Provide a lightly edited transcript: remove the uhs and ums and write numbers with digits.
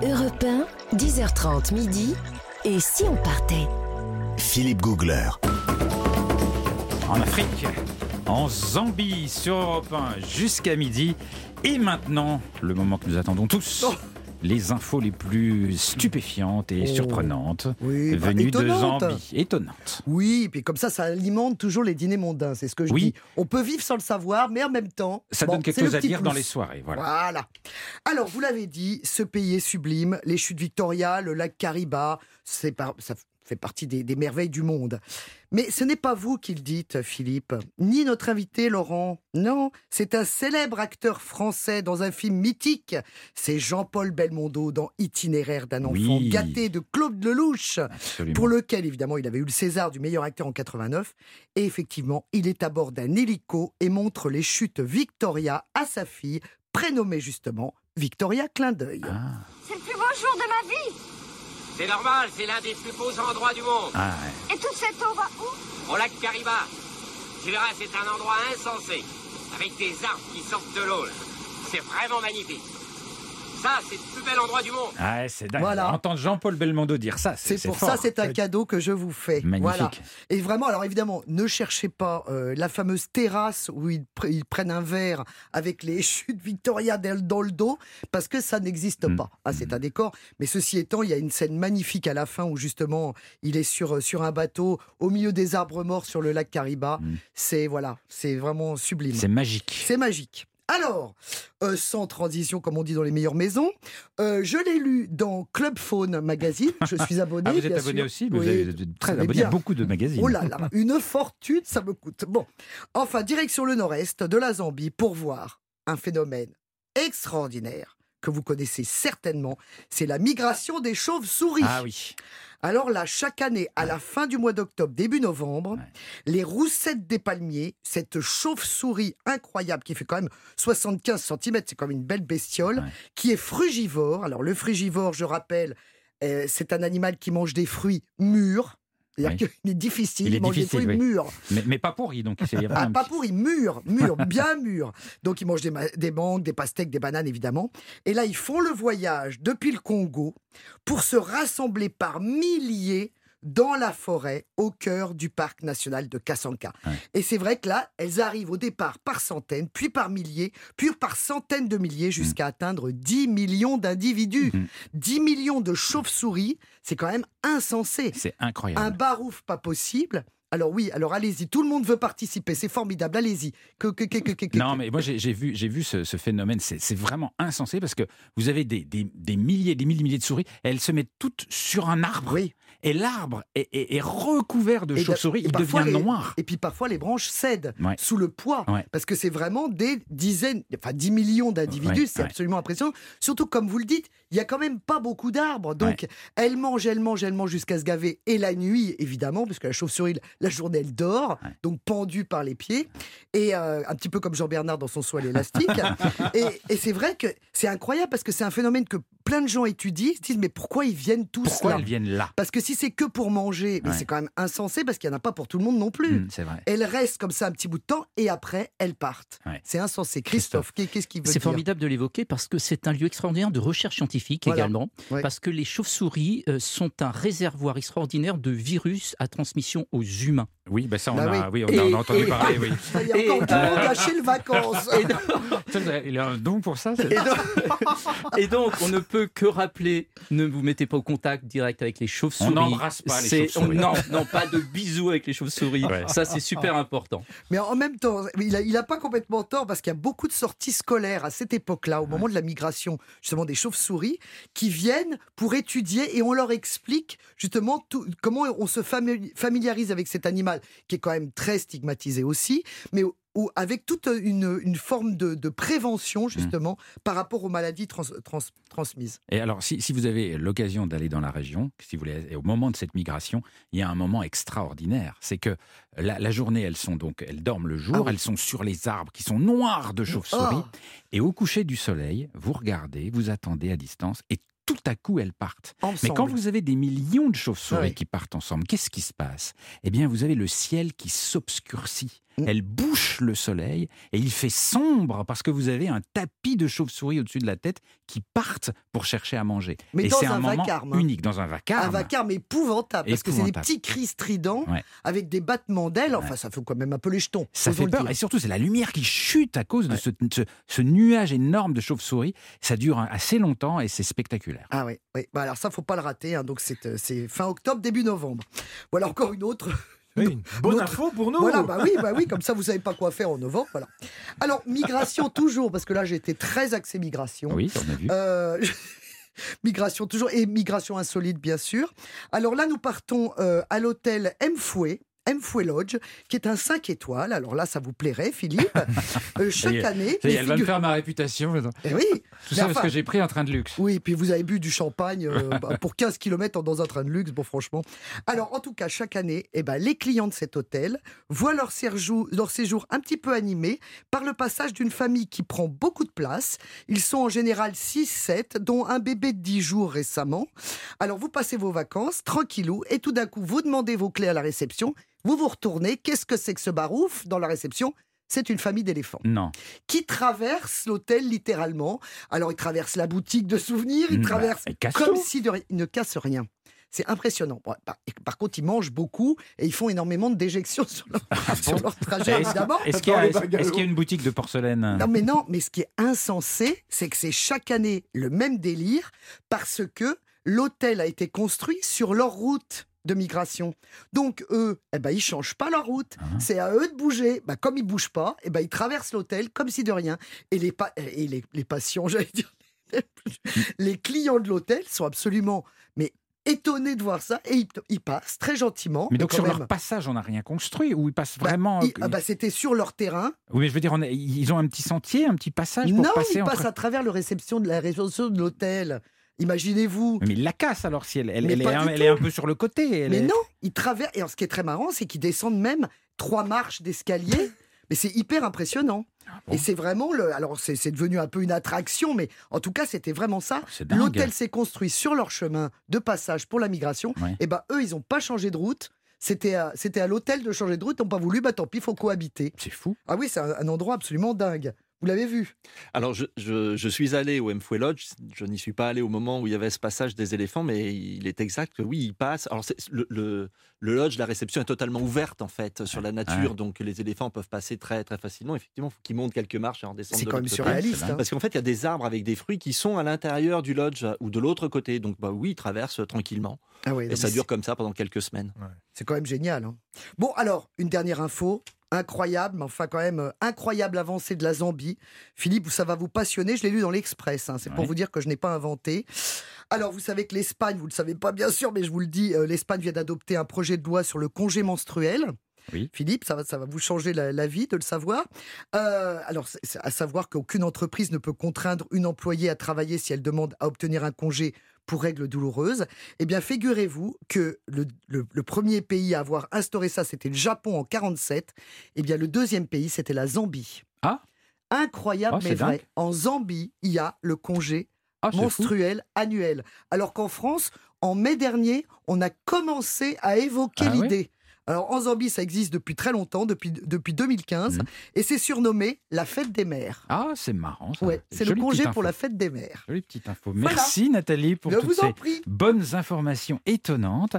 Europe 1, 10h30 midi. Et si on partait ? Philippe Googler. En Afrique, en Zambie, sur Europe 1, jusqu'à midi. Et maintenant, le moment que nous attendons tous. Oh, les infos les plus stupéfiantes et surprenantes venues de Zambie. Étonnantes. Oui, et puis comme ça, ça alimente toujours les dîners mondains, c'est ce que je dis. On peut vivre sans le savoir, mais en même temps... Ça donne quelque chose à dire dans les soirées. Voilà. Alors, vous l'avez dit, ce pays est sublime, les chutes Victoria, le lac Kariba, ça fait partie des merveilles du monde. Mais ce n'est pas vous qui le dites, Philippe, ni notre invité, Laurent. Non, c'est un célèbre acteur français dans un film mythique. C'est Jean-Paul Belmondo dans Itinéraire d'un enfant gâté de Claude Lelouch. Absolument. Pour lequel, évidemment, il avait eu le César du meilleur acteur en 89. Et effectivement, il est à bord d'un hélico et montre les chutes Victoria à sa fille, prénommée justement Victoria, clin d'œil. Ah. C'est le plus beau jour de ma vie! C'est normal, c'est l'un des plus beaux endroits du monde. Ah ouais. Et toute cette eau va où ? Au lac Kariba. Tu verras, c'est un endroit insensé, avec des arbres qui sortent de l'eau. C'est vraiment magnifique. Ça, c'est le plus bel endroit du monde. Ah, c'est dingue. Voilà. Entendre Jean-Paul Belmondo dire ça, c'est pour fort. Ça, c'est un cadeau que je vous fais. Magnifique. Voilà. Et vraiment, alors évidemment, ne cherchez pas la fameuse terrasse où ils prennent un verre avec les chutes Victoria dans le dos, parce que ça n'existe pas. Ah, c'est un décor. Mais ceci étant, il y a une scène magnifique à la fin où justement, il est sur un bateau, au milieu des arbres morts sur le lac Kariba. C'est vraiment sublime. C'est magique. Alors, sans transition, comme on dit dans les meilleures maisons, je l'ai lu dans Club Phone Magazine. Je suis abonné. Ah, vous êtes abonné aussi, mais vous êtes très abonné à beaucoup de magazines. Oh là là, une fortune, ça me coûte. Bon, enfin, direction le nord-est de la Zambie pour voir un phénomène extraordinaire que vous connaissez certainement, c'est la migration des chauves-souris. Ah oui. Alors là, chaque année, à la fin du mois d'octobre, début novembre, les roussettes des palmiers, cette chauve-souris incroyable qui fait quand même 75 cm, c'est quand même une belle bestiole, qui est frugivore. Alors le frugivore, je rappelle, c'est un animal qui mange des fruits mûrs. C'est-à-dire qu'il est difficile de manger des fruits mûrs. Mais pas pourris, donc. Pas pourris, mûrs, bien mûrs. Donc ils mangent des mangues, des pastèques, des bananes, évidemment. Et là, ils font le voyage depuis le Congo pour se rassembler par milliers dans la forêt, au cœur du parc national de Kassanka. Et c'est vrai que là, elles arrivent au départ par centaines, puis par milliers, puis par centaines de milliers, jusqu'à atteindre 10 millions d'individus. 10 millions de chauves-souris, c'est quand même insensé. C'est incroyable. Un barouf pas possible. Alors oui, alors allez-y, tout le monde veut participer, c'est formidable, allez-y. Non mais moi j'ai vu ce phénomène, c'est vraiment insensé parce que vous avez des milliers, des milliers de souris, elles se mettent toutes sur un arbre, et l'arbre est recouvert de chauves-souris, il devient noir. Et puis parfois les branches cèdent sous le poids, parce que c'est vraiment des dizaines, enfin 10 millions d'individus, c'est absolument impressionnant. Surtout comme vous le dites, il n'y a quand même pas beaucoup d'arbres, donc elles mangent jusqu'à se gaver, et la nuit évidemment, parce que la chauve-souris... La journée, elle dort, donc pendue par les pieds, et un petit peu comme Jean-Bernard dans son soie l'élastique. et c'est vrai que c'est incroyable parce que c'est un phénomène que plein de gens étudient, se disent mais pourquoi ils viennent tous là ? Pourquoi ils viennent là ? Parce que si c'est que pour manger, mais c'est quand même insensé parce qu'il n'y en a pas pour tout le monde non plus. C'est vrai. Elles restent comme ça un petit bout de temps et après elles partent. C'est insensé. Christophe, qu'est-ce qu'il veut dire ? C'est formidable de l'évoquer parce que c'est un lieu extraordinaire de recherche scientifique également, parce que les chauves-souris sont un réservoir extraordinaire de virus à transmission aux humains. Oui, ben ça on a entendu parler. Oui. Il y a encore tout le monde gâché les vacances. Il y a un don pour ça. Et donc on ne peut que rappeler, ne vous mettez pas au contact direct avec les chauves-souris. On n'embrasse pas les chauves-souris. Non, pas de bisous avec les chauves-souris. Ça c'est super important. Mais en même temps, il a pas complètement tort parce qu'il y a beaucoup de sorties scolaires à cette époque-là, au moment de la migration justement des chauves-souris, qui viennent pour étudier et on leur explique justement comment on se familiarise avec cet animal, qui est quand même très stigmatisé aussi, mais avec toute une forme de prévention justement par rapport aux maladies transmises. Et alors, si vous avez l'occasion d'aller dans la région, si vous voulez, au moment de cette migration, il y a un moment extraordinaire. C'est que la journée, elles dorment le jour, elles sont sur les arbres qui sont noirs de chauves-souris, et au coucher du soleil, vous regardez, vous attendez à distance, et tout à coup, elles partent. Ensemble. Mais quand vous avez des millions de chauves-souris qui partent ensemble, qu'est-ce qui se passe ? Eh bien, vous avez le ciel qui s'obscurcit. elle bouche le soleil et il fait sombre parce que vous avez un tapis de chauves-souris au-dessus de la tête qui partent pour chercher à manger. Mais et c'est un moment unique, dans un vacarme. Un vacarme épouvantable, parce que c'est des petits cris stridents avec des battements d'ailes, enfin ça fait quand même un peu les jetons. Ça fait peur, et surtout c'est la lumière qui chute à cause de ce nuage énorme de chauves-souris. Ça dure assez longtemps et c'est spectaculaire. Ah oui, oui. Bah alors ça faut pas le rater, hein. Donc c'est fin octobre, début novembre. Voilà encore une autre... Oui, bonne info pour nous. Voilà, bah oui, comme ça vous savez pas quoi faire en novembre. Voilà. Alors migration toujours, parce que là j'étais très axé migration. Oui, on a vu. Migration toujours et migration insolite bien sûr. Alors là nous partons à l'hôtel Mfuwe Lodge, qui est un 5 étoiles. Alors là, ça vous plairait, Philippe. Chaque année... Elle va me faire ma réputation. Et oui. Tout ça parce que j'ai pris un train de luxe. Oui, puis vous avez bu du champagne pour 15 km dans un train de luxe. Bon, franchement. Alors, en tout cas, chaque année, les clients de cet hôtel voient leur séjour un petit peu animé par le passage d'une famille qui prend beaucoup de place. Ils sont en général 6-7, dont un bébé de 10 jours récemment. Alors, vous passez vos vacances, tranquillou, et tout d'un coup, vous demandez vos clés à la réception. Vous vous retournez, qu'est-ce que c'est que ce barouf dans la réception ? C'est une famille d'éléphants. Non. Qui traverse l'hôtel littéralement. Alors, ils traversent la boutique de souvenirs, ils traversent comme si ils ne cassent rien. C'est impressionnant. Bon, par contre, ils mangent beaucoup et ils font énormément de déjections sur leur trajet, évidemment. Est-ce qu'il y a une boutique de porcelaine ? Non, mais ce qui est insensé, c'est que c'est chaque année le même délire parce que l'hôtel a été construit sur leur route de migration. Donc eux, ils changent pas leur route. C'est à eux de bouger. Comme ils bougent pas, ils traversent l'hôtel comme si de rien. Et les patients, j'allais dire, les clients de l'hôtel sont absolument étonnés de voir ça, et ils passent très gentiment. Mais donc sur leur passage, on n'a rien construit, ou ils passent vraiment... c'était sur leur terrain. Oui, mais je veux dire, ils ont un petit sentier, un petit passage pour passer... Non, ils passent à travers la réception de l'hôtel. Imaginez-vous. Mais il la casse alors si elle est un peu sur le côté. Non, ils traversent. Et alors, ce qui est très marrant, c'est qu'ils descendent même 3 marches d'escalier. Mais c'est hyper impressionnant. Ah bon. Et c'est vraiment alors c'est devenu un peu une attraction, mais en tout cas c'était vraiment ça. L'hôtel s'est construit sur leur chemin de passage pour la migration. Ouais. Et eux ils n'ont pas changé de route. C'était à l'hôtel de changer de route. Ils n'ont pas voulu. Tant pis, faut cohabiter. C'est fou. Ah oui, c'est un endroit absolument dingue. Vous l'avez vu ? Alors, je suis allé au Mfuwe Lodge. Je n'y suis pas allé au moment où il y avait ce passage des éléphants, mais il est exact que oui, il passe. Alors, le lodge, la réception est totalement ouverte, en fait, sur la nature. Donc, les éléphants peuvent passer très, très facilement. Effectivement, il faut qu'ils montent quelques marches et en descendent. C'est quand même surréaliste. Hein. Parce qu'en fait, il y a des arbres avec des fruits qui sont à l'intérieur du lodge ou de l'autre côté. Donc, ils traversent tranquillement. Ah oui, et ça dure comme ça pendant quelques semaines. Ouais. C'est quand même génial. Hein. Bon, alors, une dernière info. Incroyable, mais enfin quand même incroyable avancée de la Zambie. Philippe, ça va vous passionner, je l'ai lu dans l'Express, c'est pour vous dire que je n'ai pas inventé. Alors vous savez que l'Espagne, vous ne le savez pas bien sûr, mais je vous le dis, l'Espagne vient d'adopter un projet de loi sur le congé menstruel. Oui. Philippe, ça va vous changer la vie de le savoir. Alors, c'est à savoir qu'aucune entreprise ne peut contraindre une employée à travailler si elle demande à obtenir un congé pour règles douloureuses. Eh bien, figurez-vous que le premier pays à avoir instauré ça, c'était le Japon en 1947. Eh bien, le deuxième pays, c'était la Zambie. Ah, incroyable, mais vrai. En Zambie, il y a le congé menstruel annuel. Alors qu'en France, en mai dernier, on a commencé à évoquer l'idée. Oui. Alors, en Zambie, ça existe depuis très longtemps, depuis 2015, et c'est surnommé la fête des mères. Ah, c'est marrant, ça. Ouais, c'est le congé pour la fête des mères. Jolie petite info. Merci, Nathalie, pour toutes ces bonnes informations étonnantes.